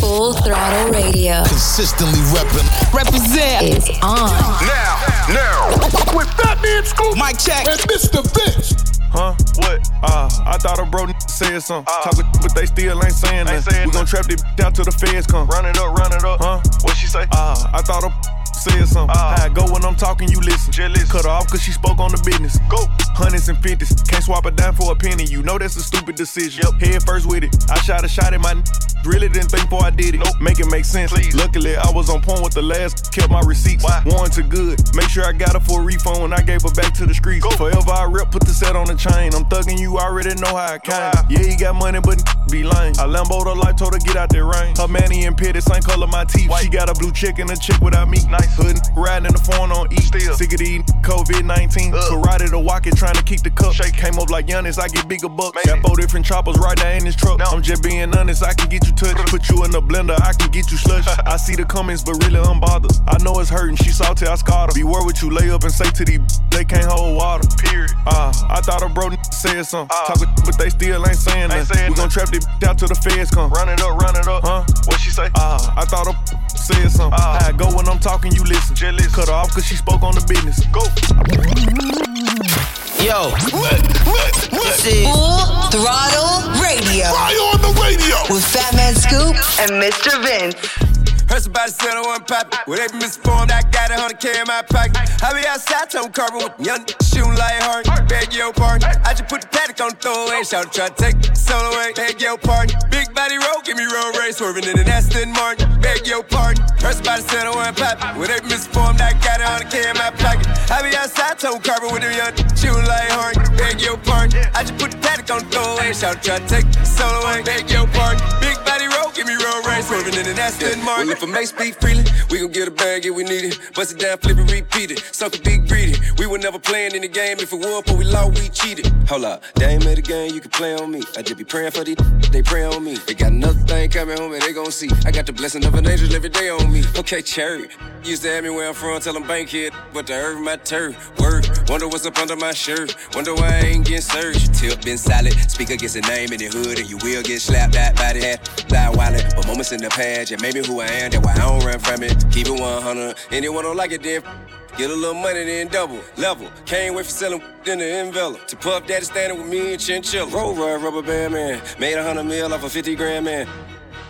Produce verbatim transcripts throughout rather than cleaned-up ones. Full Throttle Radio. Consistently reppin'. Represent. Is on. Now, now. With Fat Man Scoop. Mic check. And Mister Vince. Huh? What? Uh, I thought a bro n- said something. Uh, Talk with but they still ain't saying nothing. We gon' trap this b- down till the feds come. Run it up, run it up. Huh? What she say? Uh, I thought a b- said something. Uh, I go when I'm talking, you listen. Jealous. Cut her off cause she spoke on the business. Go. Hundreds and fifties. Can't swap a dime for a penny. You know that's a stupid decision. Yep. Head first with it. I shot a shot at my n- Really didn't think before I did it. Nope. Make it make sense. Please. Luckily, I was on point with the last. Kept my receipts. Why? Warranted good. Make sure I got her for a refund when I gave her back to the streets. Go. Forever I rep, put the set on the chain. I'm thugging you, I already know how I came. Nah. Yeah, you got money, but be lame. I Lambo'd her life, told her get out that rain. Her manny and pitted, same color my teeth. White. She got a blue chick and a chick without me. Nice. Hood riding in the phone on E. Still. Sick of these covid nineteen. Ugh. Karate to walk it, trying to keep the cup. Shake. Came up like Giannis, I get bigger bucks. Maybe. Got four different choppers right there in this truck. No. I'm just being honest, I can get you. Touch. Put you in the blender, I can get you slush. I see the comments, but really I'm bothered. I know it's hurting, she salty, I scarred her. Beware what you lay up and say to these b- they can't hold water. Period. Uh, I thought a bro n- said something. Uh, Talk with, but they still ain't saying ain't nothing. We gon' trap this b- out till the feds come. Run it up, run it up. Huh? What she say? Uh, I thought a b- said something. Uh, I go when I'm talking, you listen. Jealous. Cut her off cause she spoke on the business. Go. Yo. Lit, lit, lit. Full Throttle Radio. Fly on the radio. With Fat Man Scoop and Mister Vince. Heard somebody said I wasn't poppin'. Well, they been misinformed, I got a hundred K in my pocket. I be outside, told Carver with young shootin' like hard. Beg your pardon. I just put the paddock on the throwaway. Shout try to take the solo away. Beg your pardon. Big body roll, give me road race. Swervin' in an Aston Martin. Beg your pardon. Heard somebody said I wasn't poppin'. Well, they been misinformed, I got a hundred K in my pocket. I be outside, told Carver with them young shootin' like hard. Beg your pardon. I just put the paddock on the throwaway. Shout try to take the solo away. Beg your pardon. Big body roll, give me road race. Swervin' in an Aston Martin. If I may speak freely, we gon' get a bag if we need it. Bust it down, flip it, repeat it. Suck it, be greedy. We were never playing in the game. If it won, but we lost, we cheated. Hold up, they ain't made a game, you can play on me. I just be praying for these, they pray on me. They got another thing coming home and they gon' see. I got the blessing of an angel every day on me. Okay, Cherry, used to have me where I'm from, tell them Bankhead, but the earth my turf. Word, wonder what's up under my shirt. Wonder why I ain't getting searched. Till been solid, speaker gets a name in the hood and you will get slapped out by the hat. Fly wallet, but moments in the past, and maybe who I am. That's why I don't run from it. Keep it one hundred. Anyone don't like it, then get a little money, then double. Level. Can't wait for selling in the envelope. To Puff Daddy standing with me and Chinchilla. Roll run, rubber band man. Made a hundred mil off a fifty grand man.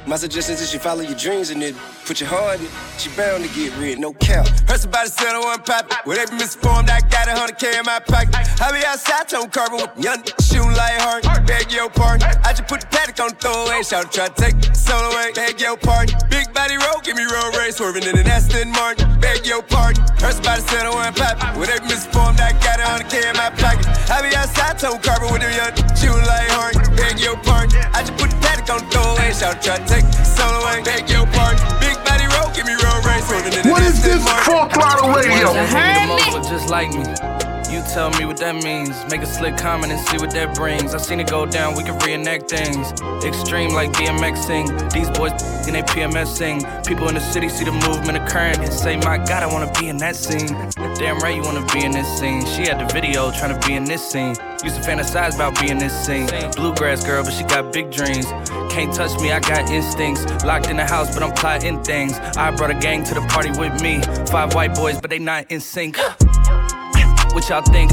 My suggestion is you follow your dreams and then put your heart in it. You bound to get rid, no cap. Heard somebody said I wasn't poppin'. Well, they been misinformed, I got a hundred K in my pocket. I be outside, told Carver with young shootin' like hard. Beg your pardon. I just put the paddock on the throwaway. Shout try to take the solo away. Beg your pardon. Big body roll, give me road race. Swervin' in an Aston Martin. Beg your pardon. Heard somebody said I wasn't poppin'. Well, they been misinformed, I got a hundred K in my pocket. I be outside, told Carver with them young shootin' like hard. Beg your pardon. I just put the paddock on the throwaway. Shout try to take the solo away. Beg your pardon. Big body roll, give me road race. What is this Full Throttle Radio? You heard me? Just like me. You tell me what that means. Make a slick comment and see what that brings. I seen it go down, we can reenact things. Extreme like D M X sing. These boys in they P M S sing. People in the city see the movement occurring and say, my God, I wanna be in that scene. Damn right you wanna be in this scene. She had the video trying to be in this scene. Used to fantasize about being this scene. Bluegrass girl, but she got big dreams. Can't touch me, I got instincts. Locked in the house, but I'm plotting things. I brought a gang to the party with me. Five white boys, but they not in sync. What y'all think?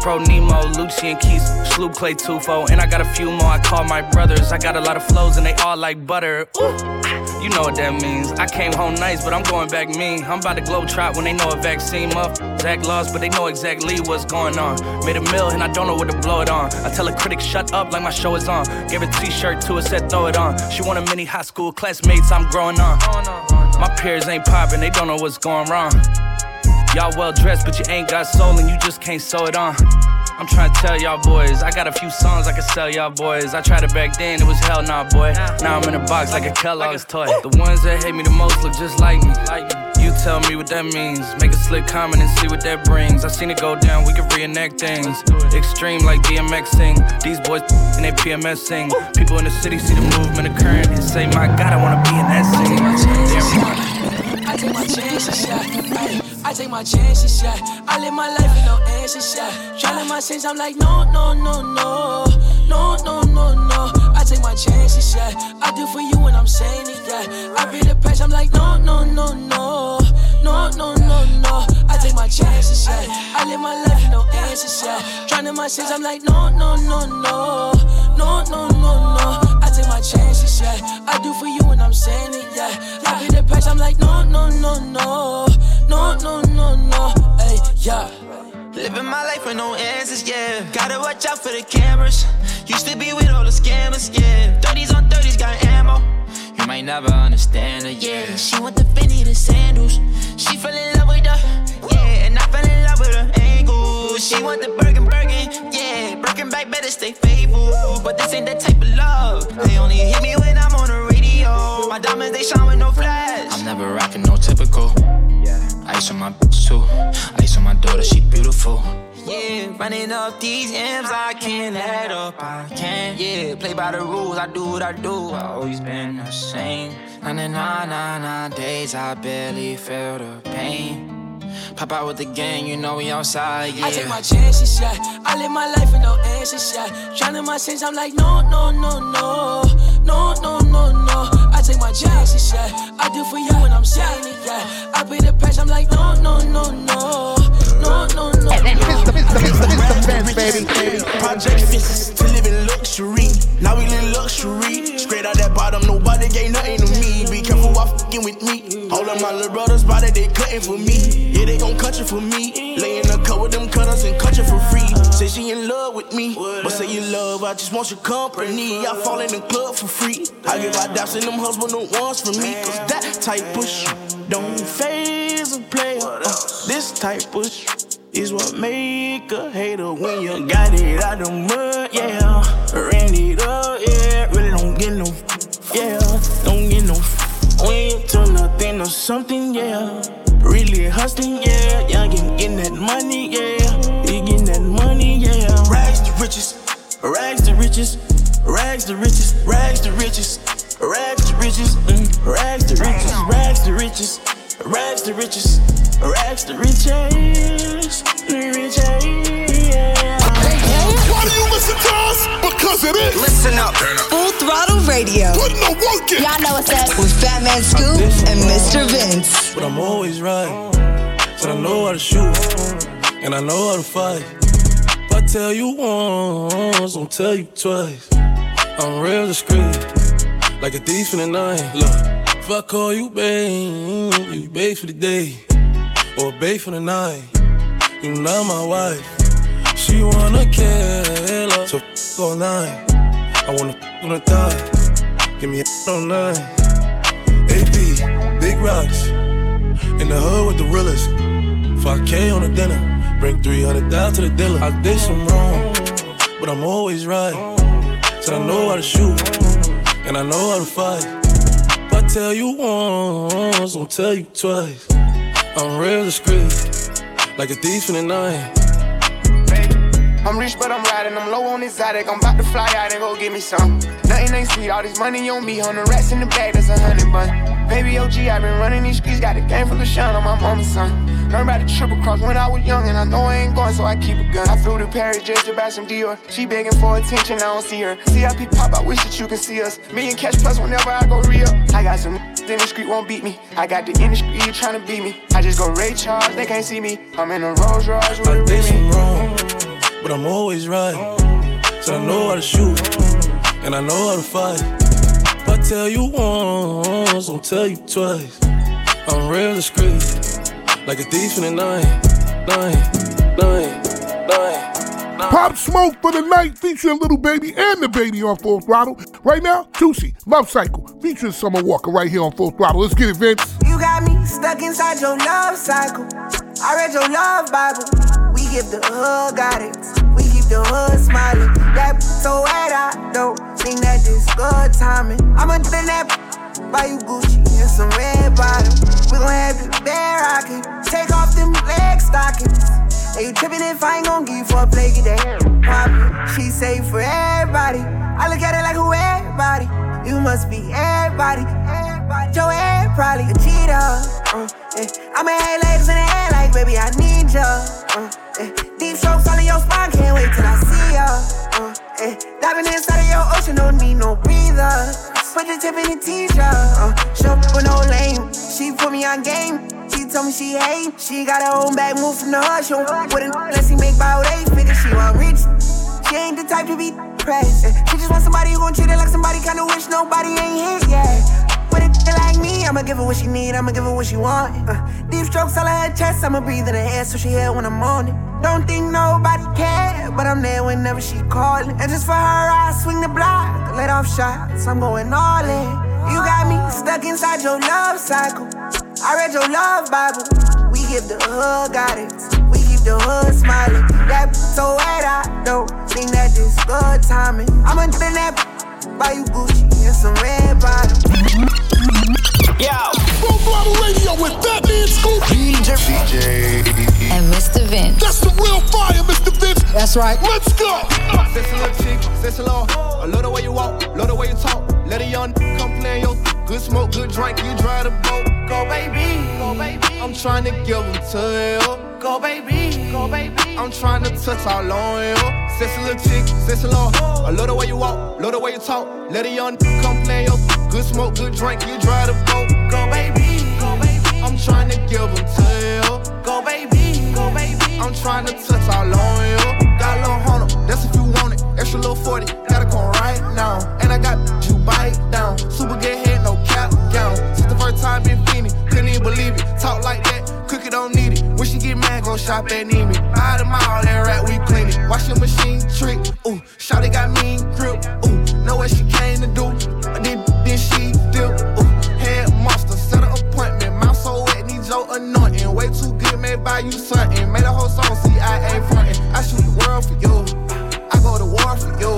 Pro Nemo, Lucian Keys, Sloop Clay Tufo, and I got a few more I call my brothers. I got a lot of flows and they all like butter. Ooh, you know what that means. I came home nice, but I'm going back mean. I'm about to globetrot when they know a vaccine up. Zach lost, but they know exactly what's going on. Made a meal and I don't know what to blow it on. I tell a critic, shut up like my show is on. Gave a t-shirt to her, said throw it on. She wanted many high school classmates, I'm growing on. My peers ain't popping, they don't know what's going wrong. Y'all well dressed, but you ain't got soul and you just can't sew it on. I'm trying to tell y'all boys, I got a few songs I can sell y'all boys. I tried it back then, it was hell nah boy. Now I'm in a box like a Kellogg's toy. The ones that hate me the most look just like me. You tell me what that means. Make a slick comment and see what that brings. I seen it go down, we can reenact things. Extreme like DMXing. These boys and they PMSing. People in the city see the movement occurring and say, my God, I wanna be in that scene. I take my chances, yeah. I take my chances, yeah. I live my life with no answers, yeah. Trying to my sins, I'm like, no, no, no, no. No, no, no, no. I take my chances, yeah. I do for you when I'm saying it, yeah. I be the pressure, I'm like, no, no, no, no. No, no, no, no. I take my chances, yeah. I live my life with no answers, yeah. Trying to my sins, I'm like, no, no, no, no. No, no, no, no. I take my chances, yeah. I do for you when I'm saying it, yeah. I be the pressure, I'm like, no, no, no, no. No, no, no, no. Hey, yeah. Living my life with no answers, yeah. Gotta watch out for the cameras. Used to be with all the scammers, yeah. thirties on thirties got ammo. You might never understand her, yeah. She want the Fendi, the sandals. She fell in love with her, yeah. And I fell in love with her ankles. She want the Birkin, Birkin, yeah. Birkin back, better stay faithful. But this ain't that type of love. They only hit me when I'm on the radio. My diamonds, they shine with no flash. I'm never rocking no typical. Ice on my bitch too. Ice on my daughter, she beautiful. Yeah, running up these M's, I can't add up, I can't. Yeah, play by the rules, I do what I do. I always been the same. Nine nine nine nine days, I barely feel the pain. Pop out with the gang, you know we outside, yeah. I take my chances, yeah. I live my life with no answers, yeah. Trying my sins, I'm like, no, no, no, no. No, no, no, no. I take my chances, yeah. I do for you when I'm saying it, yeah. I be the pressure, I'm like, no, no, no, no. No, no, no, no. Mister Mister Mister Mister Vince, baby. Project Vince, to live in luxury. Now we live luxury. Straight out that bottom, nobody gave nothing to me. Be careful while fucking with me. All of my little brothers spotted, they cutting for me. Yeah, they gon' cut you for me. Lay in the cut with them cutters and cut you for free. Say she in love with me, but say you love, I just want your company. I fall in the club for free. I give out daps and them husband no ones for me. Cause that type of shit don't phase a player. Uh, this type of shit is what make a hater. When you got it out the mud, yeah. Ran it up, yeah. Really don't get no, yeah. Don't get no. We ain't to nothing or something, yeah. Really hustling, yeah. Young and getting that money, yeah. You getting that money, yeah. Rags to riches, rags to riches, rags to riches, rags to riches, rags to riches, mm. Rags to riches, rags to riches, rags to riches, rags to riches, the riches, yeah. Why do you listen to us? Because it is. Listen up. Full Throttle Radio. Putting the work in. Y'all know what's up. With Fat Man Scoop and Mister Vince. But I'm always right. So I know how to shoot. And I know how to fight. If I tell you once, I'll tell you twice. I'm real discreet. Like a thief in the night. Look, if I call you babe, you babe for the day. Or babe for the night. You not my wife. She wanna kill her, so f*** all night. I wanna f*** on her thigh, give me a f*** all night. A P, big rocks, in the hood with the realest. five K on the dinner, bring three hundred thousand to the dealer. I did some wrong, but I'm always right. Said I know how to shoot, and I know how to fight. If I tell you once, I'll tell you twice. I'm real discreet, like a thief in the night. I'm rich, but I'm riding, I'm low on exotic. I'm about to fly out and go get me some. Nothing ain't sweet, all this money on me. On the rats in the bag, that's a hundred bun. Baby O G, I been running these streets. Got a gang full of shine on my mama's son. Learned about the triple cross when I was young. And I know I ain't going, so I keep a gun. I flew to Paris just to buy some Dior. She begging for attention, I don't see her. C I P pop, I wish that you can see us. Million cash plus whenever I go real. I got some in the street, won't beat me. I got the industry trying to beat me. I just go Ray Charles, they can't see me. I'm in a Rolls Royce with a Remy. But I'm always right. So I know how to shoot, and I know how to fight. If I tell you once, I'll tell you twice. I'm real discreet, like a thief in the night, night, night, night, night. Pop Smoke for the Night featuring Little Baby and the Baby on Full Throttle. Right now, Juicy, Love Cycle featuring Summer Walker right here on Full Throttle. Let's get it, Vince. You got me stuck inside your love cycle. I read your love Bible. We give the hood got it. We keep the hood smiling. That so wet I don't think that this good timing. I'ma spend that buy you Gucci and some red bottoms. We gon' have you bare rockin', take off them leg stockings. And you trippin' if I ain't gon' give you for a play today. Poppin', she say for everybody. I look at it like who everybody. You must be everybody, everybody. Your head probably a cheetah. Uh, eh. I'ma have legs in the air like baby I need ya. Uh, eh. Deep strokes all in your spine, can't wait till I see ya. Uh, eh. Diving inside of your ocean, don't need no breather. Put the tip in the t-shirt. Uh, show up with no lame. She put me on game. She told me she hate. She got her own bag, move from the hush. She don't fuck with a unless he make about eight fifty. She want rich. She ain't the type to be depressed. She just want somebody who gon' treat her like somebody kinda wish nobody ain't hit yet. But if she like me, I'ma give her what she need, I'ma give her what she want. Uh, deep strokes all in her chest, I'ma breathe in her air so she hear when I'm on it. Don't think nobody care, but I'm there whenever she callin'. And just for her, I swing the block, let off shots, I'm going all in. You got me stuck inside your love cycle, I read your love Bible. We give the hood guidance, we keep the hood smiling. That so wet, I don't think that this good timing. I'ma spin that buy you Gucci and some red bottoms. Yo, Full Throttle Radio with Fat Man Scoop, D J, D J, and Mister Vince. That's the real fire, Mister Vince. That's right. Let's go. Sexy little chick, sexy long. I love the way you walk, love the way you talk. Let it young, come play your th- good smoke, good drink. You drive the boat. Go baby, go baby. I'm trying to give them to you. Go baby, go baby. I'm trying to touch all on you. Sexy little chick, sexy long. I love the way you walk, love the way you talk. Let it young, come play your th- good smoke, good drink. You drive the boat. Go baby, go baby. I'm trying to give them to you. Go baby, go baby. I'm trying to touch all on you. Got a little hundred, that's if you want it. Extra little forty, gotta come right now. And I got you bite down. Super good head, no cap gown. Since the first time been feeling, couldn't even believe it. Talk like that. Cookie don't need it. When she get mad, go shop at Neiman. Buy them all that rat, we clean it. Wash your machine trick. Ooh, shawty got mean grip. Ooh, know what she came to do. Then, then she dip. Ooh, head monster, set an appointment. Mouth so wet, need your anointing. Way too good, made by you something. Made a whole song, C I A frontin'. I shoot the world for you. I go to war for you.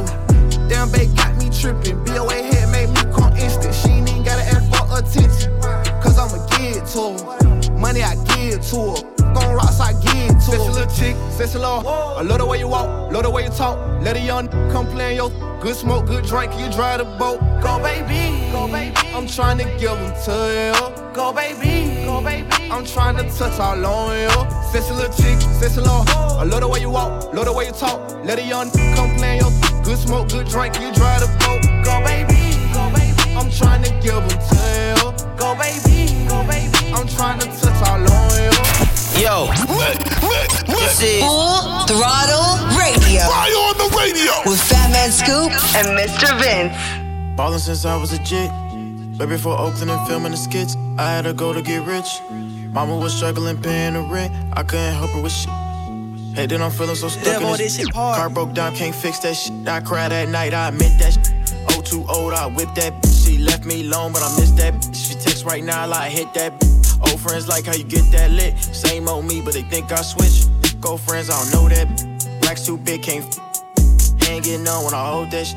Damn, babe got me trippin'. B O A head made me come instant. She ain't even gotta ask for attention. Cause I'ma give it to her. Money I give to her, gon' rocks I give to her. Sexy little chick, sexy long. I love the way you walk, love the way you talk. Let it young, come play in your th- good smoke, good drink. You drive the boat. Go baby, go baby. I'm trying to give them to you. Go baby, go baby. I'm trying to touch all on you. Sexy little chick, sexy long. I love the way you walk, love the way you talk. Let it young, come play in your th- good smoke, good drink. You drive the boat. Go baby, go baby. I'm trying to give them to you. Go baby, go baby. I'm trying to touch all on you. Yo, lit, lit, lit. This is Full Throttle Radio. Fly on the radio with Fat Man Scoop and Mister Vince. Ballin' since I was a jit, way before Oakland and filming the skits. I had a goal to get rich. Mama was struggling paying the rent. I couldn't help her with shit. Hey, then I'm feeling so stuck Damn, in this, this shit. Hard. Car broke down, can't fix that shit. I cried at night, I admit that shit. Oh, too old, I whipped that bitch. She left me alone, but I miss that bitch. She texts right now, like, hit that bitch. Old friends like how you get that lit. Same old me, but they think I switched. Go friends, I don't know that. Black's too big, can't f- Ain't getting on when I hold that sh-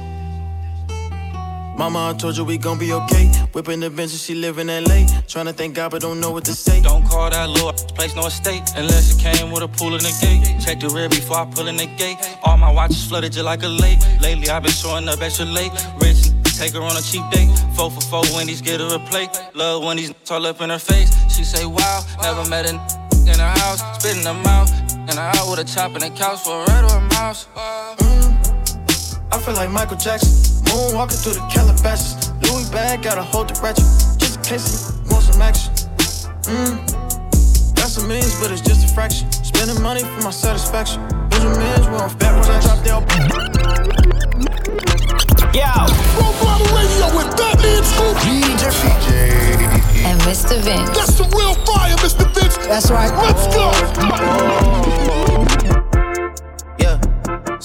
Mama, I told you we gon' be okay. Whipping the bench and she live in L A. Tryna thank God, but don't know what to say. Don't call that little place no estate. Unless it came with a pool in the gate. Check the rear before I pull in the gate. All my watches flooded just like a lake. Lately I've been showing up extra late. Rich, take her on a cheap date. Four for four Wendy's, get her a plate. Love when these all up in her face. She say, wow, never met a n- in her house. Spit in her mouth, and I out with a chop in the couch for a rat or a mouse. Mm, I feel like Michael Jackson. Moonwalking through the Calabasas. Louis bag, gotta hold the ratchet. Just in case he wants some action. Mmm, got some means, but it's just a fraction. Spending money for my satisfaction. Visual means where I'm fat when I drop down. Yo, Full Throttle Radio with Fat Man Scoop, D J, D J, and Mister Vince. That's the real fire, Mister Vince. That's right. Let's go. Oh. Yeah.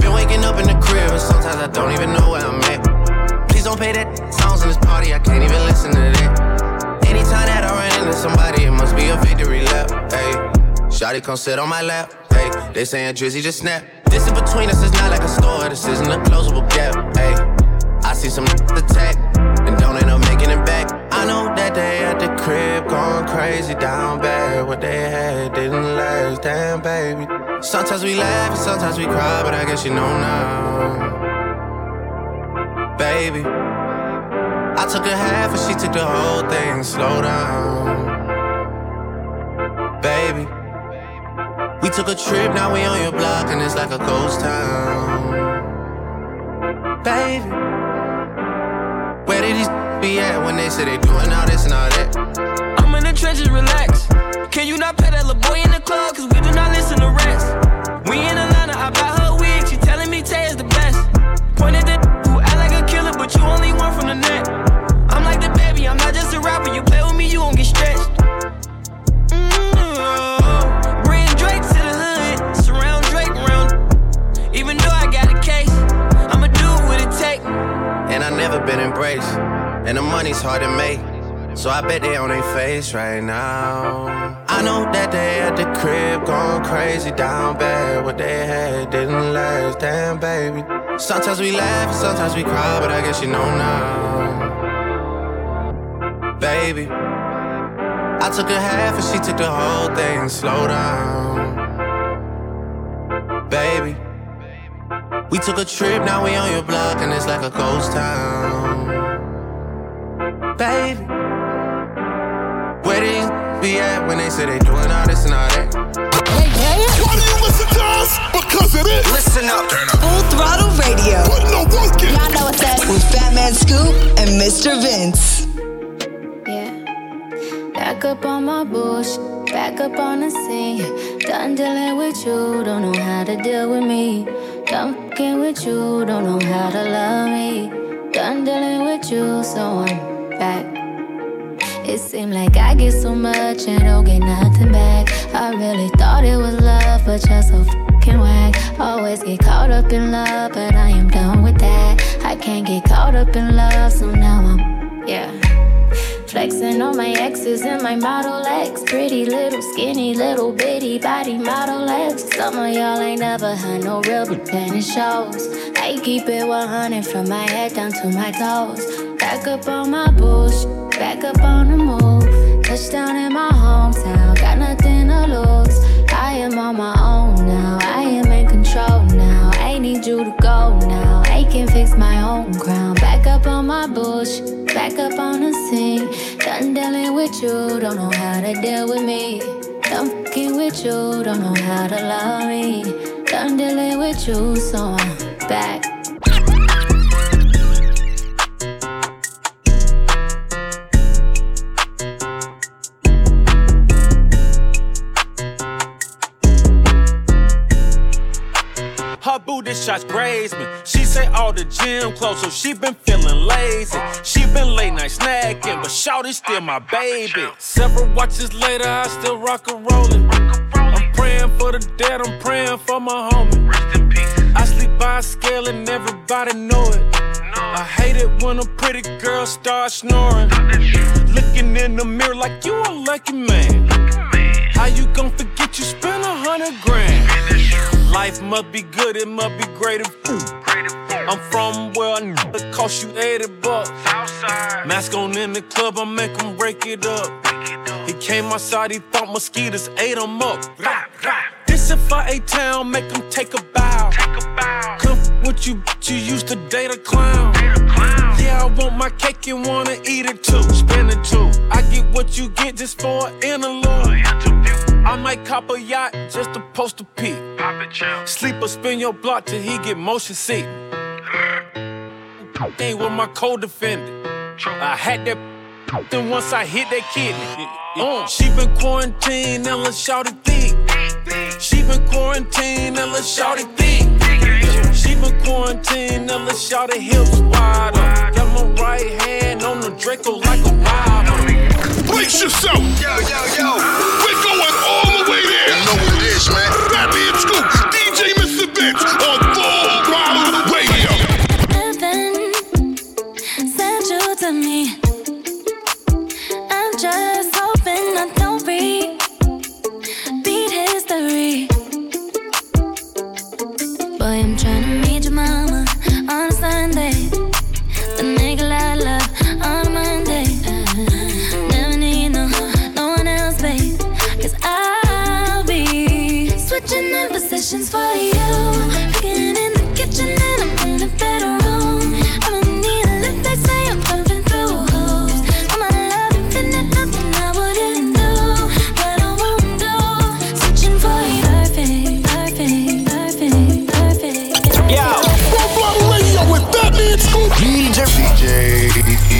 Been waking up in the crib and sometimes I don't even know where I'm at. Please don't pay that songs in this party, I can't even listen to that. Anytime that I run into somebody, it must be a victory lap, ayy. Shawty come sit on my lap, ayy. They saying Drizzy just snap. This in between us is not like a store, this isn't a closable gap, ayy. I see some attack and don't end up making it back. I know that they at the crib going crazy down bad. What they had didn't last, damn baby. Sometimes we laugh and sometimes we cry, but I guess you know now, baby. I took a half and she took the whole thing. Slow down, baby. We took a trip, now we on your block, and it's like a ghost town, baby. Where did these be at when they say they doing all this and all that? I'm in the trenches, relax. Can you not pet that little boy in the club? Cause we do not listen to rats. We in Atlanta, I buy her wig, she telling me Tay is the best. Pointed at that who act like a killer, but you only one from the net. I'm like the baby, I'm not just a rapper, you play with me, you won't get stretched. Never been embraced, and the money's hard to make, so I bet they on their face right now. I know that they at the crib going crazy down bad. What they had didn't last, damn baby. Sometimes we laugh, sometimes we cry, but I guess you know now, baby. I took a half and she took the whole thing. Slow down, baby. We took a trip, now we on your block, and it's like a ghost town, baby. Where they be at when they say they doing all this and all that? Yeah, yeah, yeah. Why do you listen to us? Because it is. Listen up, turn up. Full Throttle Radio. Putting no work in. Y'all know what that is. With Fat Man Scoop and Mister Vince. Yeah. Back up on my bullshit. Back up on the scene. Done dealing with you, don't know how to deal with me. Done fucking with you, don't know how to love me. Done dealing with you, so I'm back. It seemed like I get so much and don't get nothing back. I really thought it was love, but you're so fucking whack. Always get caught up in love, but I am done with that. I can't get caught up in love, so now I'm, yeah. Flexing on my exes and my Model X. Pretty little skinny little bitty body Model X. Some of y'all ain't never had no real but then it shows. I keep it one hundred from my head down to my toes. Back up on my bullshit, back up on the move. Touchdown in my hometown, got nothing to lose. I am on my own now, I am in control now. I need you to go now, I can fix my own crown. Back up on my bullshit, back up on the scene. Done dealing with you, don't know how to deal with me. Done fucking with you, don't know how to love me. Done dealing with you, so I'm back. Her booty shots graze me. She say all the gym clothes, so she been feeling lazy. She been late night snacking, but shawty's still my baby. Several watches later, I still rock and rollin'. I'm praying for the dead, I'm praying for my homie. Rest in peace. I sleep by a scale and everybody know it. I hate it when a pretty girl starts snoring. Looking in the mirror like you a lucky man. How you gon' forget you spent a hundred grand? Life must be good, it must be great if ooh. I'm from where I know it cost you eighty bucks. Mask on in the club, I make him break it up. He came outside, he thought mosquitoes ate him up. This if I ate town, make him take a bow. Come with you, you used to date a clown. Yeah, I want my cake and wanna eat it too. Spend it too. I get what you get just for an interlude. I might cop a yacht just to post a peek. Sleep or spin your block till he get motion sick. Ain't with my co-defendant. I had that then once I hit that kidney. Uh, she been quarantined and let shawty thick. She been quarantined and let shawty thick. She been quarantined and let shawty hips wide up. Got my right hand on the Draco like a rider. Brace yourself. Yo, yo, yo. We're going all the way there. You know what it is, man. Fat Man Scoop, D J Mister Vince on Full Throttle Radio. Heaven sent you to me. I'm just hoping I don't be beat history. Boy, I'm trying to meet your mama on a Sunday. The nigga I love on a Monday. Uh, never need no, no one else, babe. Cause I'll be switching up positions for you. Cooking in the kitchen and I'm in the bedroom. I don't need a lift, they say I'm pumping through holes. All my love infinite, nothing I wouldn't do. But I won't do, switching for you. Perfect, perfect, perfect, perfect. Yo, Full Throttle Radio with Fat Man Scoop, D J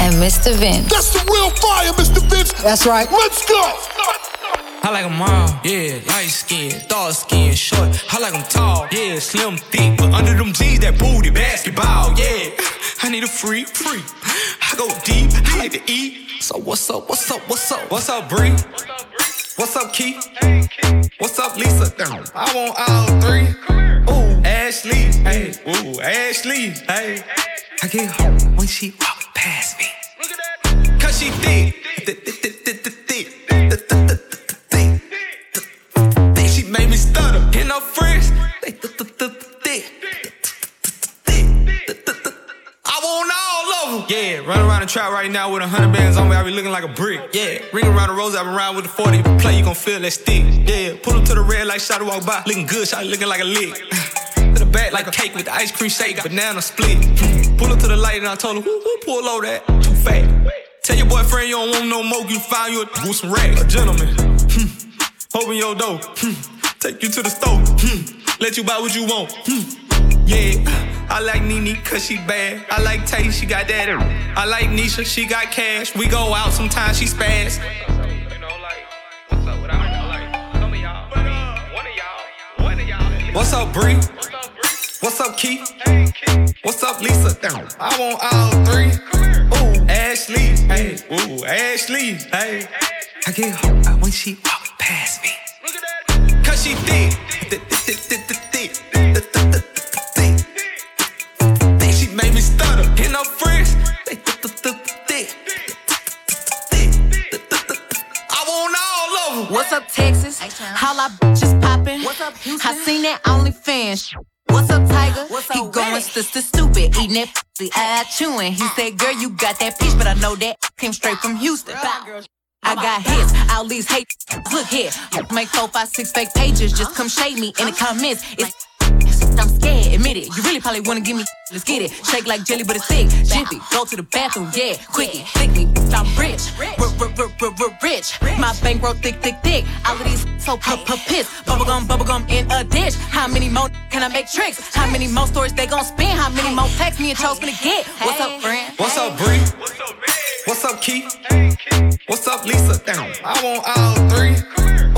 and Mister Vince. That's the real fire, Mister Vince. That's right. Let's go. I like them all, yeah. Light skin, dark skin, short. I like them tall, yeah. Slim, thick, but under them G's, that booty, basketball, yeah. I need a freak, freak. I go deep, I like to eat. So what's up, what's up, what's up? What's up, Bree? What's up, Keith? What's up, Lisa? I want all three. Ooh, Ashley, hey. Ooh, Ashley, hey. I get home when she walk past me. Look at that. Cause she thick. Thick, thick, thick, thick, thick, thick. She made me stutter. In her friends. Thick, thick, thick, thick, thick. I want all of them. Yeah, run around the trap right now with a hundred bands on me. I be looking like a brick. Yeah, ring around the rose. I been riding with the forty. If you play, you gon' feel that stick. Yeah, pull up to the red light. Shot to walk by. Looking good. Shot looking like a lick. To the back like a cake with the ice cream shake. Banana split. Pull up to the light and I told her, who, who pull over that? Too fat. Tell your boyfriend you don't want no more. You find you a with some racks. A gentleman. Hmm. Open your door. Hmm. Take you to the store. Hmm. Let you buy what you want. Hmm. Yeah. I like Nene cause she bad. I like Tay, she got that. I like Nisha, she got cash. We go out sometimes, she spaz. What's up, Bree? What's up, Keith? What's up, Lisa? I want all three. Ooh, Ashley. Hey, ooh, Ashley. Hey, I get home when she walk past me. Cause she thick. Thick. She made me stutter. In her friends. I want all of them. What's up, Texas? How I bitches poppin'? What's up, Houston? I seen that OnlyFans. What's up, Tiger? What's he so going sister stupid, eating that pussy, I chewing. He said, girl, you got that peach, but I know that came straight from Houston. Girl, I got hits, all these hate, look here. Make four, five, six fake pages, just come shade me in the comments. It's I'm scared, admit it. You really probably wanna give me, let's get it. Shake like jelly, but it's thick. Jiffy, go to the bathroom, yeah, quickie, thick me. I'm rich, rich. My bankroll thick, thick, thick. All of these so p-p-piss. Bubblegum, bubblegum in a dish. How many more can I make tricks? How many more stories they gon' spin? How many more texts me and Cho's gonna get? What's up, friend? What's up, Bree? What's up, Keith? What's up, Lisa? I want all three.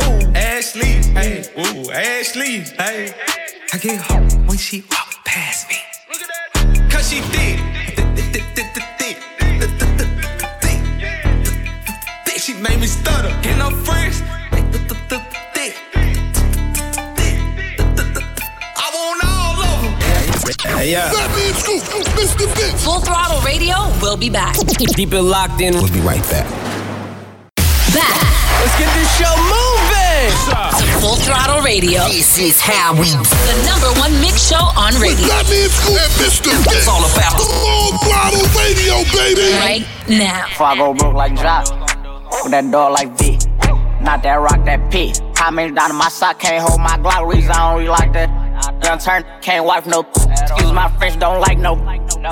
Ooh, Ashley. Hey, ooh, Ashley. Hey. I get home when she walk past me. Look at that. Cause she thick. Thick. She made me stutter. In her friends. Thick. I want all of them. Hey, yeah. Fat Man Scoop, Mister Vince. Full Throttle Radio, we'll be back. Keep it locked in. We'll be right back. Back. Let's get this show moving. Full Throttle Radio. This is how we do. The number one mix show on radio. It's all about the Full Throttle Radio, baby. Right now. Before I go broke like Josh, with that dog like V. Not that rock, that P. How many down in my sock? Can't hold my Glock. Reason I don't really like that. Young turn, can't wipe no. Excuse my French, don't like no.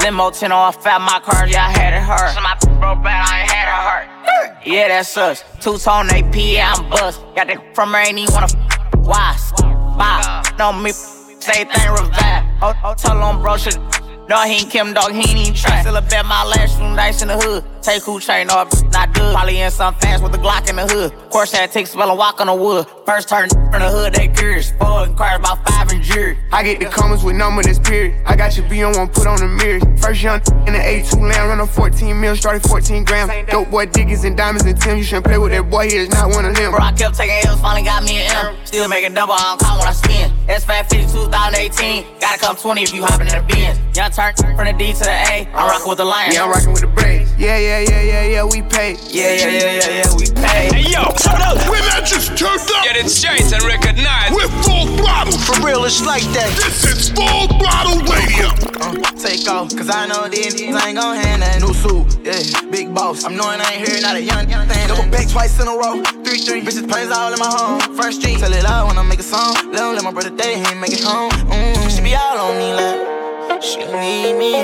Limo ten on fat, my car, yeah, I had it hurt. So my broke bad, I ain't had it hurt. Yeah, that's us. Two-tone A P, yeah, I'm bust. Got that from her, ain't even wanna f*** wise. Bye, no me, same thing, revive. Oh, tell on bro, shit, Dog, he ain't Kim, dog, he ain't even try. Still up at my last room, dice in the hood. Take who chain, no, not good. Probably in some fast with a Glock in the hood. Course that takes smell and walk on the wood. First turn from the hood, they curious. Four inquires about five and jury. I get the comments with number that's period. I got your B on one, put on the mirrors. First young in the eight two land, run on fourteen mil, started fourteen grams. Dope boy, diggers and diamonds and Tim. You shouldn't play with that boy, he is not one of them. Bro, I kept taking L's, finally got me an M. Still making double, I don't call when I spin. S five fifty two thousand eighteen. Gotta come twenty if you hopping in the Benz. Young turn from the D to the A. I'm rocking with the Lions. Yeah, I'm rocking with the Braves. Yeah, yeah, yeah, yeah, yeah, we paid. Yeah, yeah, yeah, yeah, yeah, we paid. Hey, yo, turn up. We not just turned up. Get it straight and recognize. We're Full Throttle. For real, it's like that. This is Full Throttle Radio. Uh, take off, cause I know these niggas ain't gon' hand that. New suit, yeah, big boss. I'm knowing I ain't here, not a young, young thing. Double back twice in a row. Three, three, bitches plays all in my home. First street, tell it out when I make a song. Little let my brother day, he ain't make it home. Mm, she be all on me like, she need me. I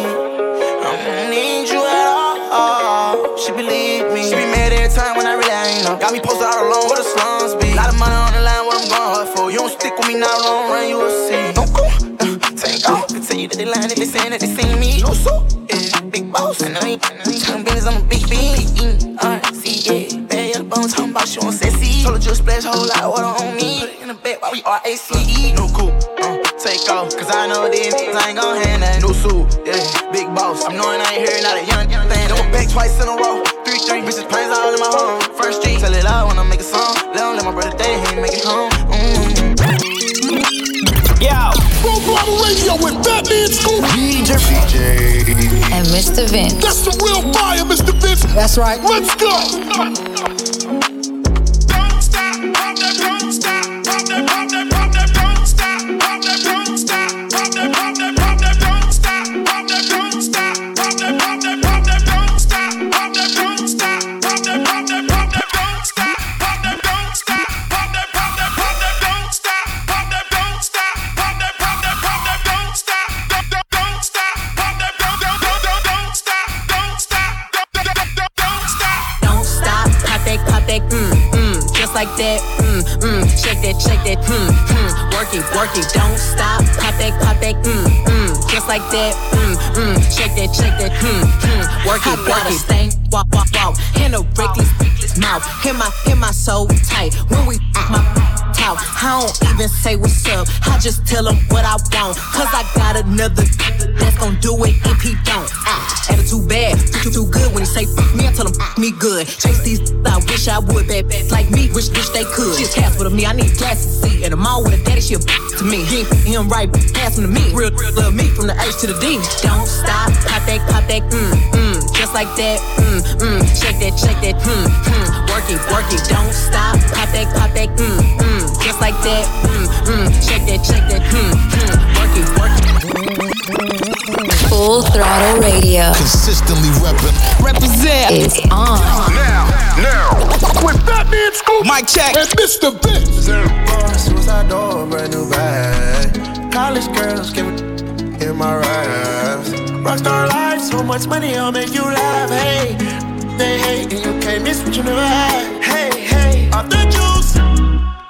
don't need you at all. Oh, she believe me. She be mad every time when I really ain't know. Got me posted all alone where the slums be. Lot of money on the line, what I'm going hard for. You don't stick with me now, don't run, you will see. Don't go, uh, take off. They tell you that they lying, if they saying that they seen me. No suit, yeah, big boss. And I ain't talking business, I'm a big bean. R C A, bad yellow bones, talking about she on sexy. Told her just splash a whole lot of water on me. Put it in the back while we R A C E. No cool, uh, take off. Cause I know these niggas ain't gon' hand that. No suit, yeah, big boss. I'm knowing I ain't here, not a young, young thing. Double back twice in a row. Three, three, bitches plays all in my home. First street, tell it out when I make a song. Let my brother day, he ain't make it home. Mm. Yo, Full Throttle Radio with Fat Man Scoop, D J and Mister Vince. That's the real fire, Mister Vince. That's right. Let's go. Don't stop, pop that, don't stop, pop that, pop that, pop that, don't stop, pop that, don't stop, pop that, pop that, pop that, don't stop, pop that, don't stop, pop that, pop that, pop that, don't stop, pop that, don't stop, pop that, pop that, pop that, don't stop. Like that, mm, mm, shake that, shake that, mm, mm, work it, work it, don't stop, pop that, pop that, mm, mm, just like that, mm, mm, shake that, shake that, mm, mm, work it, work it, stank, walk, walk, walk, in a reckless, reckless mouth, hit my, hit my soul tight, when we my out, I don't even say what's up, I just tell him what I want, cause I got another that's gon' do it if he don't, ah, attitude bad, too, too good, when he say fuck me, I tell him fuck me good, chase these, I wish I would, bad, bad, like me, wish Wish they could. She's cast with a me. I need glasses to see. At the mall with a daddy, she a to me. He ain't him right, pass him to me. Real, real love me from the H to the D. Don't stop, pop that, pop that, mm, mm, just like that, mm, mm, shake that, shake that, mm, mm, work it, work it. Don't stop, pop that, pop that, mm, mm, just like that, mm, mm, shake that, shake that, mm, mm, work it, work it. Full Throttle Radio. Consistently reppin'. Represent is on now, now. With Fat Man Scoop, mic check, and Mister Vince. Suicide door, brand new bag. College girls give it in my raps. Rockstar life, so much money, I'll make you laugh. Hey, they hate, and you can't miss what you never had. Hey, hey, off the juice,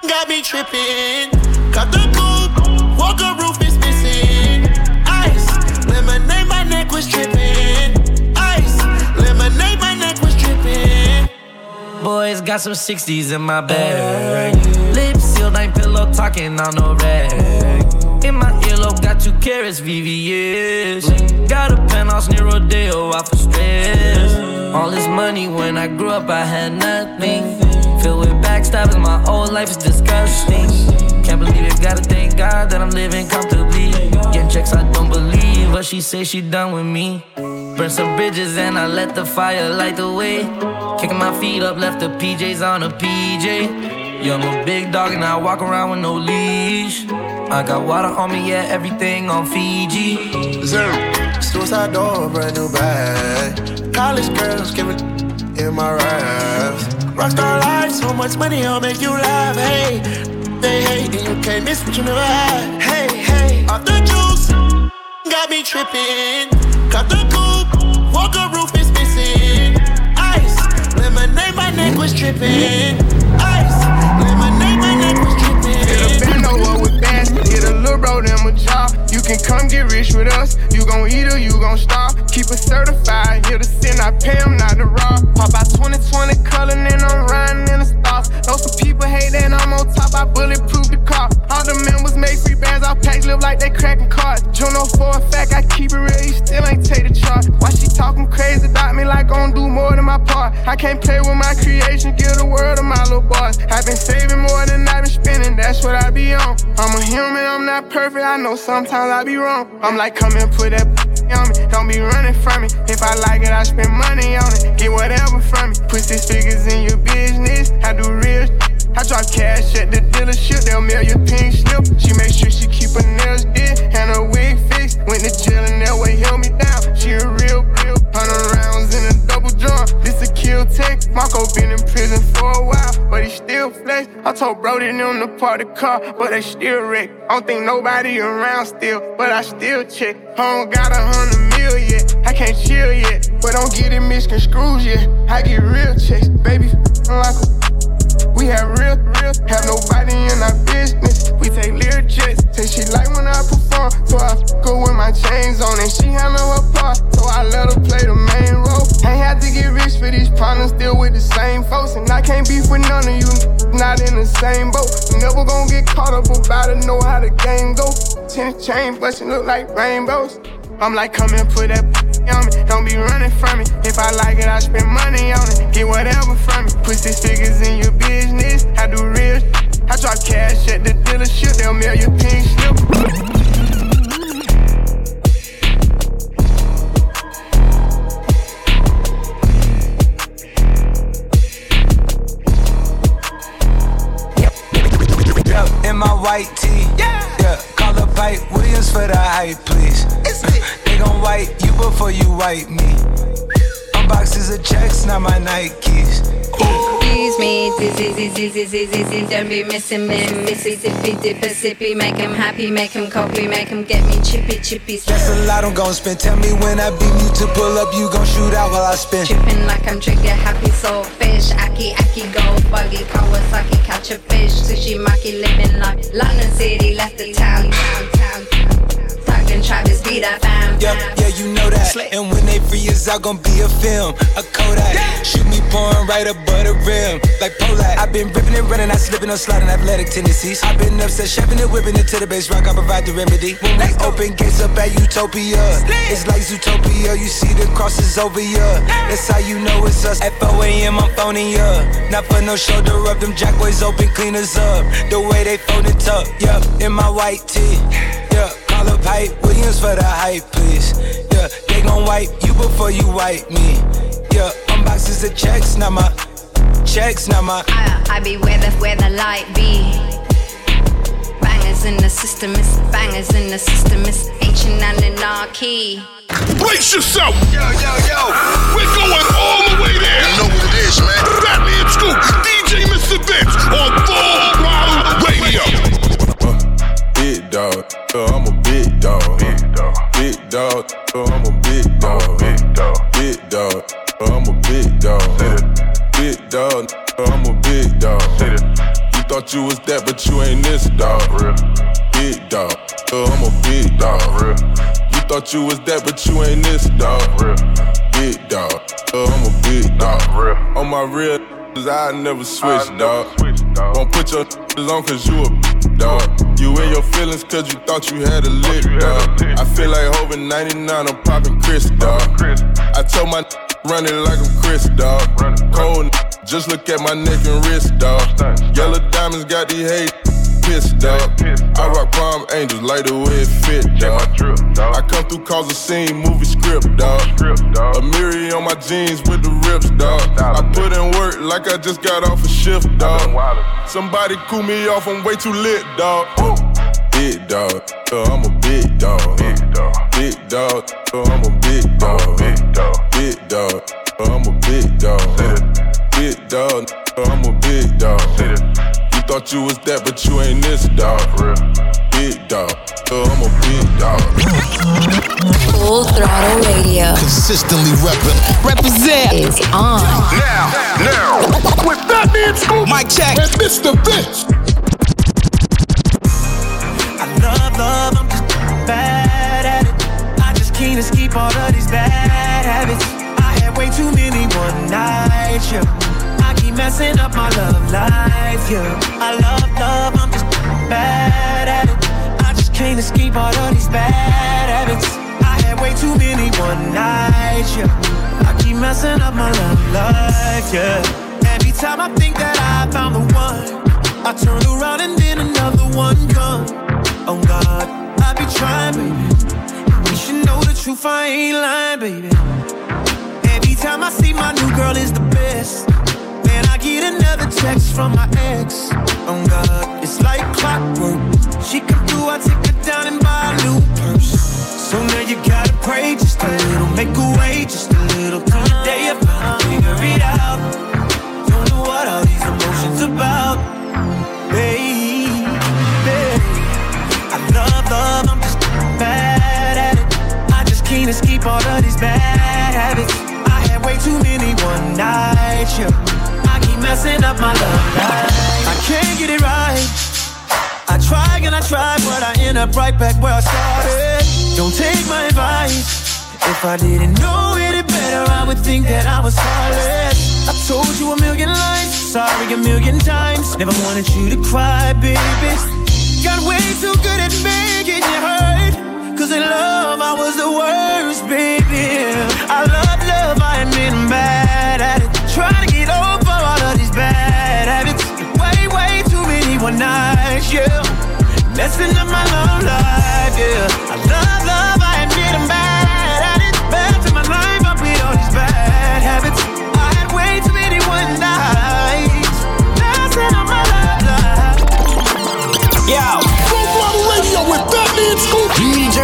got me tripping. Cut the coupe, Walker roof is missing. Ice, lemonade, my neck was tripping. Ice, lemonade, my neck was tripping. Boys got some sixties in my bag. Lips sealed, ain't pillow talking on no rag. In my earlobe, got two carrots, V V S. Got a penthouse near Rodeo, out for stress. All this money when I grew up, I had nothing. Filled with backstabbing, my whole life is disgusting. Can't believe it, gotta thank God that I'm living comfortably. Getting checks, I don't believe, but she say she done with me. Burn some bridges and I let the fire light the way. Kicking my feet up, left the P Js on a P J. Yeah, I'm a big dog and I walk around with no leash. I got water on me, yeah, everything on Fiji. Zero. Suicide door, brand new bag. College girls giving in my raps. Rockstar life, so much money, I'll make you laugh. Hey, they hate and you can't miss what you never had. Hey, hey, off the juice, got me tripping. Got the coupe, Walker roof is missing. Ice, lemonade, my neck was tripping. Ice, lemonade, my neck was tripping. Hit a bando up with bass, hit a little bro them a job. You can come get rich with us. You gon' eat or you gon' starve. Keep it certified. Here to sin, I pay them not to rob. Pop out twenty twenty color and I'm riding in the stars. Know some people hate that I'm on top. I bulletproof the car. All the members make free bands. All packs live like they cracking cards. Juno for a fact, I keep it real. You still ain't take the charge. Why she talking crazy about me like gon' do more than my part? I can't play with my creation. Give the world to my little boss. I've been saving more than I've been spending. That's what I be on. I'm a human, I'm not perfect. I know sometimes I be wrong. I'm like, come and put that on me. Don't be running from me. If I like it, I spend money on it. Get whatever from me. Put six figures in your business. I do real shit. I drop cash at the dealership. They'll mail your pink slip. She make sure she keep her nails did and her wig fixed. Went to jail and that way held me down. She a real real. Hundred rounds in a double drum. This a kill tech. Marco been in prison for a while, but he still flex. I told Brody and them to park the car, but they still wreck. I don't think nobody around still, but I still check. I don't got a hundred mil yet. I can't chill yet, but don't get it misconstrued yet. I get real checks, baby. I'm like a we have real, real, have nobody in our business. We take lyric jets, say she like when I perform. So I f*** her with my chains on and she handle her part. So I let her play the main role. Ain't had to get rich for these problems, still with the same folks. And I can't beef with none of you, not in the same boat. You never gon' get caught up about it, know how the game go. Ten chain, but she look like rainbows. I'm like, come and put that on me. Don't be running from me. If I like it, I spend money on it. Get whatever from me. Put six figures in your business. I do real shit. I drop cash at the dealership. They'll mail your pink slip. In my white tee, yeah, yeah. Call up Pike Williams for the hype, please. It's me. They gon' wipe you before you wipe me. Unboxes of checks, not my Nikes. Excuse me, this is easy, easy, easy, easy. Don't be missing me, Mississippi, dipper, sippy. Make him happy, make him copy, make him get me chippy, chippy. That's a lot I'm gon' spend. Tell me when I beam you to pull up, you gon' shoot out while I spin. Trippin' like I'm trigger happy, soul fish, aki, aki, gold buggy, Kawasaki, catch a fish, sushi, maki, living life. London city, left the town, town, town, town. Talking Travis beat I found. Yep, yeah, you know that. And when they free us out, gon' be a film, a Kodak. Yeah. Shoot me pouring right above the rim, like Polak. I've been ripping and running, not slipping or sliding, athletic tendencies. I've been upset, shoving and whipping it to the base rock. I provide the remedy. When we open gates up at Utopia, Slip. It's like Zootopia. You see the crosses over ya. Yeah. That's how you know it's us. At four a.m. I'm phoning ya. Not for no shoulder rub. Them jack boys open cleaners up. The way they fold it up. Yup, in my white tee. Yup. Call up Hype Williams for the hype, please. Yeah, they gon' wipe you before you wipe me. Yeah, unboxes of checks, not my checks, not my. I, I be where the where the light be. Bangers in the system, it's bangers in the system, it's ancient anarchy. Brace yourself! Yo, yo, yo! We're going all the way there. You know what it is, man. Fat Man Scoop, D J Mister Vince on Full Throttle Radio. Uh, big dog, uh, I'm a. Big dog, big dog, big dog, I'm a big dog, big dog, big dog, I'm a big dog, big dog, I'm a big dog. You thought you was that, but you ain't this dog. Big dog, I'm a big dog. You thought you was that, but you ain't this dog. Big dog, I'm a big dog. On my real, I never switch, dog. Don't put your on cause you a dog. You in your feelings cause you thought you had a lick, dog. I feel like Hovind ninety-nine, I'm popping Chris, dog. I told my run it like I'm Chris, dog. Cold, just look at my neck and wrist, dog. Yellow diamonds got these hate pissed, dog. I rock Palm Angels like the way it fit, dog. I come through cause a scene, movie script, dog. A mirror on my jeans with the rips, dog. I put in work like I just got off a shift, dog. Somebody cool me off, I'm way too lit, dog. Big dog, I'm a big dog. Big dog, I'm a big dog. Big dog, I'm a big dog. Big dog, I'm a big dog. You thought you was that, but you ain't this dog. Big dog, I'm a big dog. Full Throttle Radio. Consistently reppin'. Represent is on. Now, now, with Fat Man Scoop. Mic check. And Mister Vince. I love, love. need to skip all of these bad habits. I had way too many one night, yeah. I keep messing up my love life, yeah. I love love, I'm just bad at it. I just can't escape all of these bad habits. I had way too many one night, yeah. I keep messing up my love life, yeah. Every time I think that I found the one, I turn around and then another one come. Oh God, I be trying, baby. You should know the truth, I ain't lying, baby. Every time I see my new girl is the best, then I get another text from my ex. Oh God, it's like clockwork. She come through, I take her down and buy a new purse. So now you gotta pray just a little, make a way just a little, till the day I finally figure it out. Don't know what all these emotions about. Baby, I love love, I'm just bad at it. I just can't escape all of these bad habits. I had way too many one night, yeah. I keep messing up my love life. I can't get it right. I try and I try, but I end up right back where I started. Don't take my advice. If I didn't know any better, I would think that I was heartless. I told you a million lies, sorry a million times. Never wanted you to cry, baby. Got way too good at making you hurt, 'cause in love I was the worst, baby. I love love, I admit I'm bad at it. Trying to get over all of these bad habits. Way, way too many one nights, yeah. Messing up my love life, yeah. I love love, I admit I'm bad at it. Back to my life, I beat all these bad habits. Yeah, Full Throttle Radio with Fat Man Scoop, D J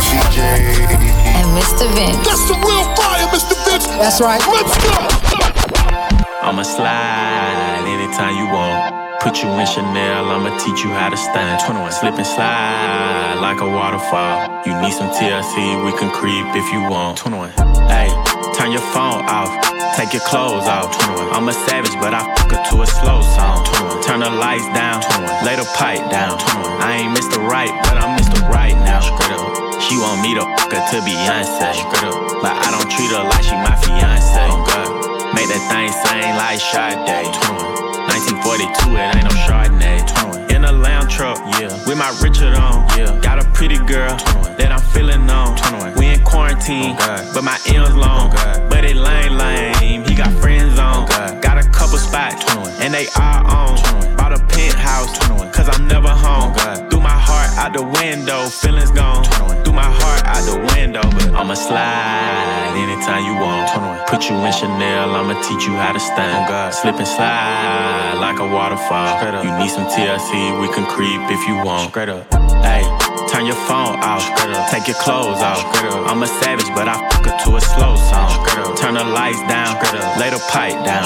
and Mister Vince. That's the real fire, Mister Vince. That's right. Let's go. I'ma slide anytime you want. Put you in Chanel, I'ma teach you how to stand. twenty-one slip and slide like a waterfall. You need some T L C, we can creep if you want. twenty-one, hey, turn your phone off. Take your clothes off. I'm a savage, but I fuck her to a slow song. Turn the lights down, lay the pipe down. I ain't Mister Right, but I'm Mister Right now. She want me to fuck her to Beyonce, but I don't treat her like she my fiance. Make that thing sing like Sade. nineteen forty-two, it ain't no Chardonnay. In a lounge truck, yeah, with my Richard on, yeah. Got a pretty girl that I'm feeling on. We in quarantine, but my M's long. But it lame, lame, he got friends on. Got a couple spots, and they are on. Bought a penthouse, 'cause I'm never home. Threw my heart out the window, feelings gone. Threw my heart out the window, but I'ma slide anytime you want. Put you in Chanel, I'ma teach you how to stand. Slip and slide like a waterfall. You need some T L C, we can creep if you want. Hey, turn your phone off, take your clothes off. I'm a savage, but I fuck her to a slow song. Turn the lights down, lay the pipe down.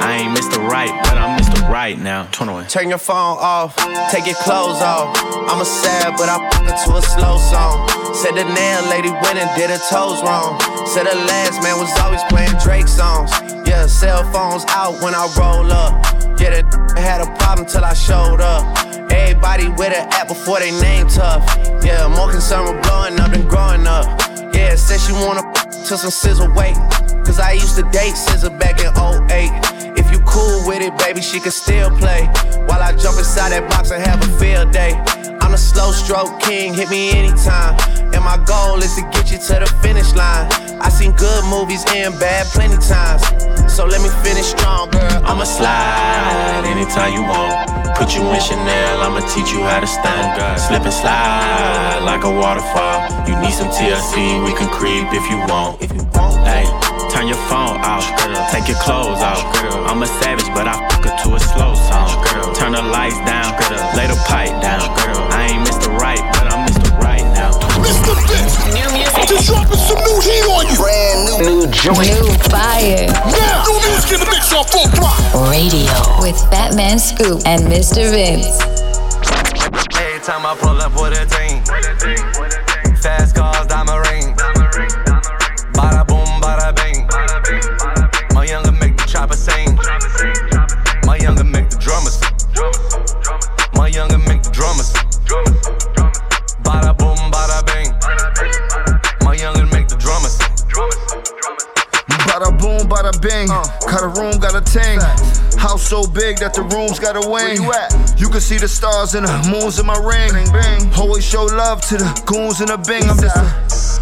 I ain't Mister Right, but I'm Mister Right now. Turn your phone off, take your clothes off. I'm a savage, but I fuck her to a slow song. Said the nail lady went and did her toes wrong. Said the last man was always playing Drake songs. Yeah, cell phones out when I roll up. Yeah, that had a problem till I showed up. Everybody with an app before they name tough. Yeah, more concerned with blowing up than growing up. Yeah, said she wanna f- till some Scissor wait. 'Cause I used to date Scissor back in oh eight. If you cool with it, baby, she can still play. While I jump inside that box and have a field day. I'm a slow stroke king, hit me anytime. And my goal is to get you to the finish line. I seen good movies and bad plenty times. So let me finish strong, girl. I'ma slide anytime you want. Put you in Chanel, I'ma teach you how to stand. Slip and slide like a waterfall. You need some T L C, we can creep if you want. Hey, turn your phone off, take your clothes off. I'm a savage, but I fuck her to a slow song. Turn the lights down, lay the pipe down. I ain't Mister Right, but I'm Mister Right now. Mister Vince, new music. Just dropping some new heat on you. Brand new, new joint, new fire. Yeah, new music in the mix on Full Throttle Radio with Fat Man Scoop and Mister Vince. Every time I pull up with a team, fast cars, diamond ring, bada boom, bada bang. My younger make the chopper sing. My younger make the drummers. My younger make the drummers. Bada boom, bada bang. My younger make the drummers. bang. Uh, Cut a room, got a tang. House so big that the room's got a wing. You, you can see the stars and the moons in my ring. Bang, bang. Always show love to the goons and the bing. I'm just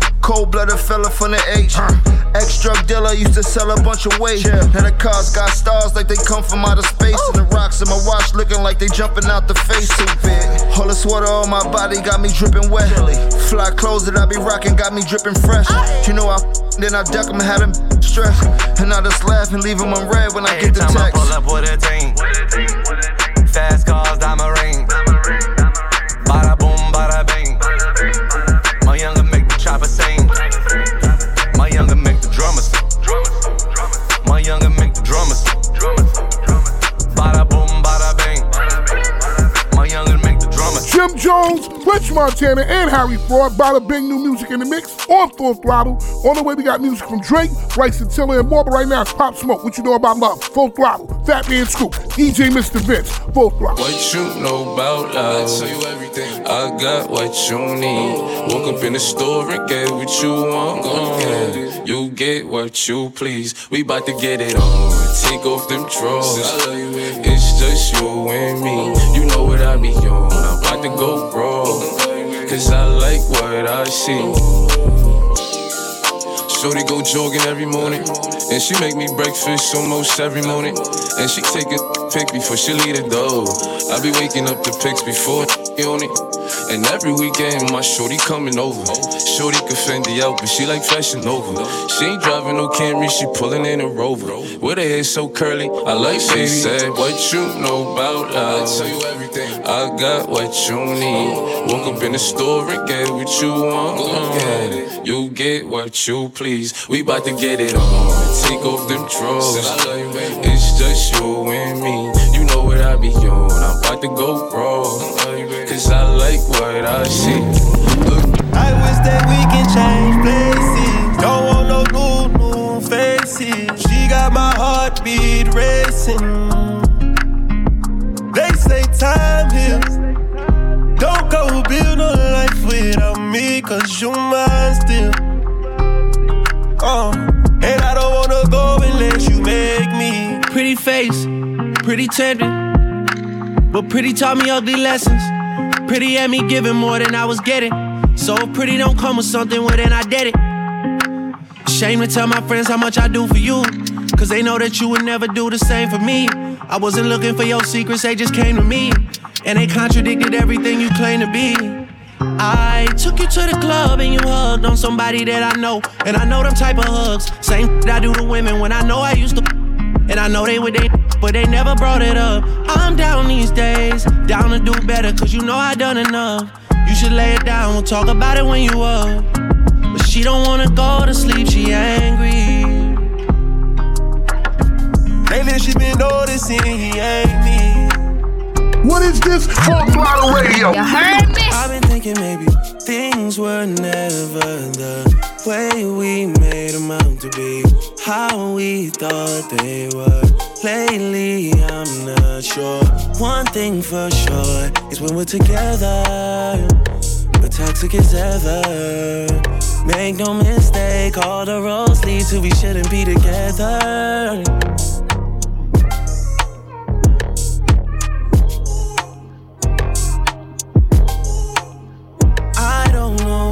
a cold-blooded fella from the H. Uh. Ex-drug dealer, used to sell a bunch of weight. Yeah. Now the cars got stars like they come from outer space. Ooh. And the rocks in my watch looking like they jumping out the face. Too big. All this water on my body got me dripping wet. Really? Fly clothes that I be rocking got me dripping fresh. Aye. You know I then I duck them, had them stressed. And I just laugh and leave them on red when I hey, get the text. Every time I pull up with a team. With a team, with a team. Fast cars, diamond ring. Diamond ring, diamond ring. Bada boom, bada bang. Bada bing, bada bing. My younger make the chopper sing. My younger make the drummers. My younger make the drummers. Bada boom, bada bang. My younger make the drummers. Jim Jones, Rich Montana, and Harry Fraud. Bada bing, new music in the mix on Full Throttle. On the way, we got music from Drake, Bryce and Tiller, and more. But right now, it's Pop Smoke. What you know about love? Full Throttle. Fat Man Scoop. D J Mister Vince. Full Throttle. What you know about love? I tell you everything. I got what you need. Woke up in the store and get what you want. Go you get what you please. We bout to get it on. Take off them drawers. It's just you and me. You know what I be on. I'm about to go wrong. Cause I like what I see. Shorty go jogging every morning, and she make me breakfast almost every morning. And she take a pic before she leave the door. I be waking up the pics before on it. And every weekend my shorty coming over. Shorty can Fendi out, but she like Fashion Nova. She ain't driving no Camry, she pulling in a Rover. With her hair so curly, I like she said. What you know about love? I tell you everything. I got what you need. Walk up in the store and get what you want. Go get it. You get what you please. We bout to get it on. Take off them drugs. It's just you and me. You know what I be on. I'm about to go wrong. Cause I like what I see. I wish that we can change places. Don't want no new, new faces. She got my heartbeat racing. They say time heals. Don't go build no life without me. Cause you mine still. Uh, and I don't wanna go unless you make me. Pretty face, pretty tempting. But pretty taught me ugly lessons. Pretty had me giving more than I was getting. So if pretty don't come with something, well then I did it. Shame to tell my friends how much I do for you. Cause they know that you would never do the same for me. I wasn't looking for your secrets, they just came to me. And they contradicted everything you claim to be. I took you to the club and you hugged on somebody that I know. And I know them type of hugs. Same that I do to women when I know I used to. And I know they were they, but they never brought it up. I'm down these days, down to do better. Cause you know I done enough. You should lay it down, we'll talk about it when you up. But she don't wanna go to sleep, she angry. Lately she been noticing he ain't me. What is this? Full Throttle Radio. You heard me? I've been thinking maybe things were never the way we made them out to be. How we thought they were. Lately, I'm not sure. One thing for sure is when we're together, we're toxic as ever. Make no mistake, all the roads lead to we shouldn't be together.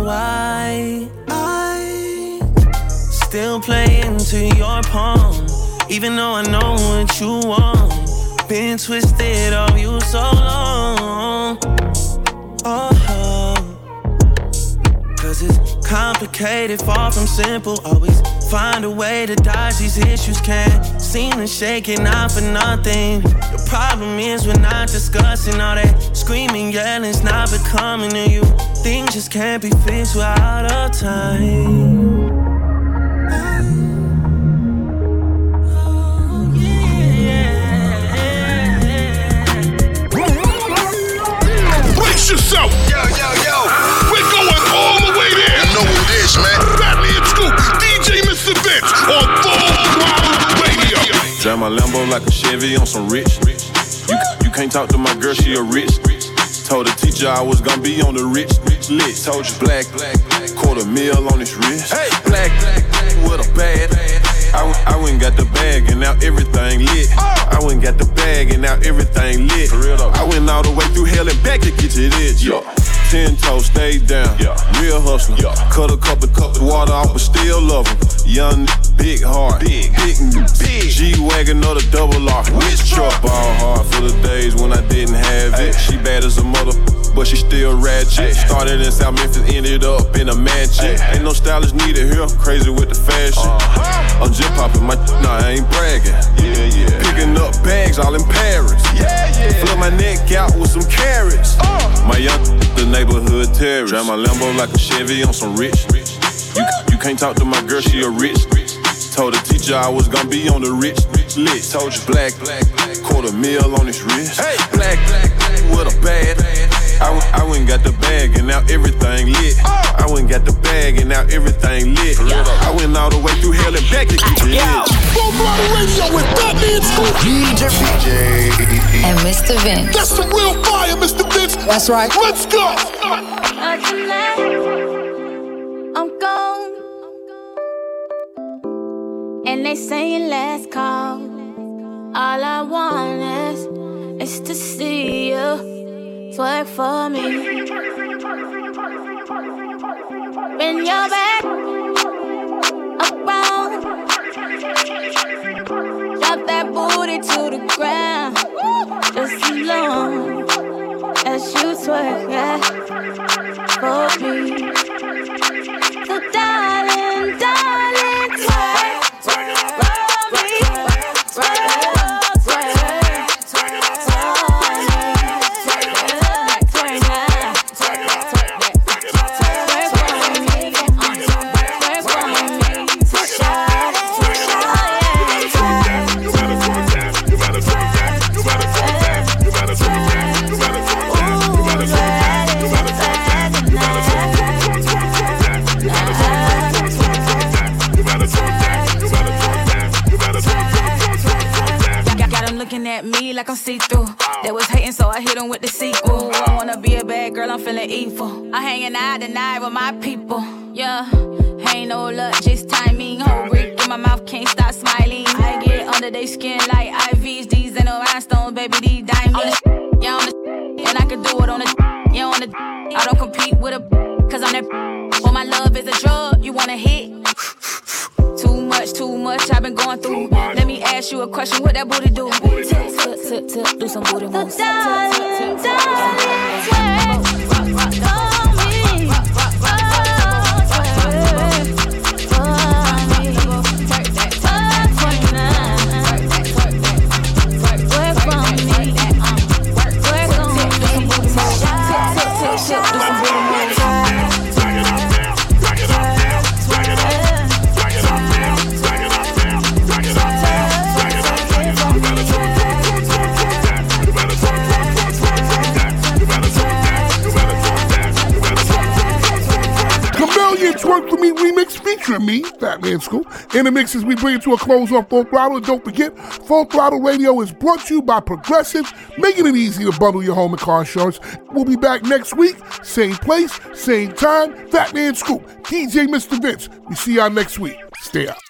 Why I still play into your palm, even though I know what you want. Been twisted of you so long. Oh, cause it's complicated, far from simple. Always find a way to dodge these issues. Can't seem to shake it, not for nothing. The problem is we're not discussing all that screaming, yelling's not becoming to you. Things just can't be fixed without our time. Oh, yeah. Brace yourself! Yo, yo, yo! We're going all the way there! You know what it is, man. Fat Man Scoop, D J Mister Vince on Full Throttle Radio. Drive my Lambo like a Chevy on some rich. You, you can't talk to my girl, she a rich. Told the teacher I was gonna be on the rich, rich list. Told you black, black, black, quarter mil on his wrist. Hey, black, black, black with a bad. I, I went and got the bad. bag and now everything lit. I went got the bag and now everything lit. I went all the way through hell and back to get you this. Yeah. Ten toes, stay down. Yeah. Real hustler. Yeah. Cut a cup of cup of water off, but still love him. Young, big heart. Big, big, big. G-Wagon or the double R. Which truck? Ball hard for the days when I didn't have it. Ay. She bad as a mother, but she still ratchet. Ay. Started in South Memphis, ended up in a mansion. Ay. Ain't no stylist needed here. I'm crazy with the fashion. Uh-huh. I'm just popping my nah, I ain't bragging. Yeah, yeah. Picking up bags all in Paris. Yeah, yeah. Flip my neck out with some carrots. Uh. My young, the name. Neighborhood terrorist. Drive my Lambo like a Chevy on some rich. You, you can't talk to my girl, she a rich. Told the teacher I was gonna be on the rich list. Told you black, quarter mil on his wrist. Hey, black, what a bad. I, I went got the bag and now everything lit. I went got the bag and now everything lit. I went all the way through hell and back to keep it lit. Full Throttle Radio with Fat Man Scoop, D J and Mister Vince. That's the real fire, Mister Vince. That's right. Let's go. I'm gone, and they saying last call. All I want is, is to see you twerk for me. When you're back around, drop that booty to the ground, just as long as you twerk, yeah, for me. So darling, darling, twerk, twerk for me. At me like I'm see-through. They was hating, so I hit them with the sequel. I don't wanna be a bad girl, I'm feeling evil. I hanging out tonight with my people. Yeah, ain't no luck, just timing. Whole brick in my mouth, can't stop smiling. I get under they skin like I Vs. These ain't no rhinestones, baby, these diamonds. Yeah, on the and I can do it on the yeah, on the I don't compete with a cause I'm that. Well, my love is a drug, you wanna hit. Too much, too much, I've been going through. Let me ask you a question, what that booty do? Tip, tip, tip, tip, do some booty moves. So darling, darling, rock, rock, rock. Featuring me, Fat Man Scoop. In the mix as we bring it to a close on Full Throttle. Don't forget, Full Throttle Radio is brought to you by Progressive, making it easy to bundle your home and car insurance. We'll be back next week, same place, same time. Fat Man Scoop, D J Mister Vince. We see y'all next week. Stay up.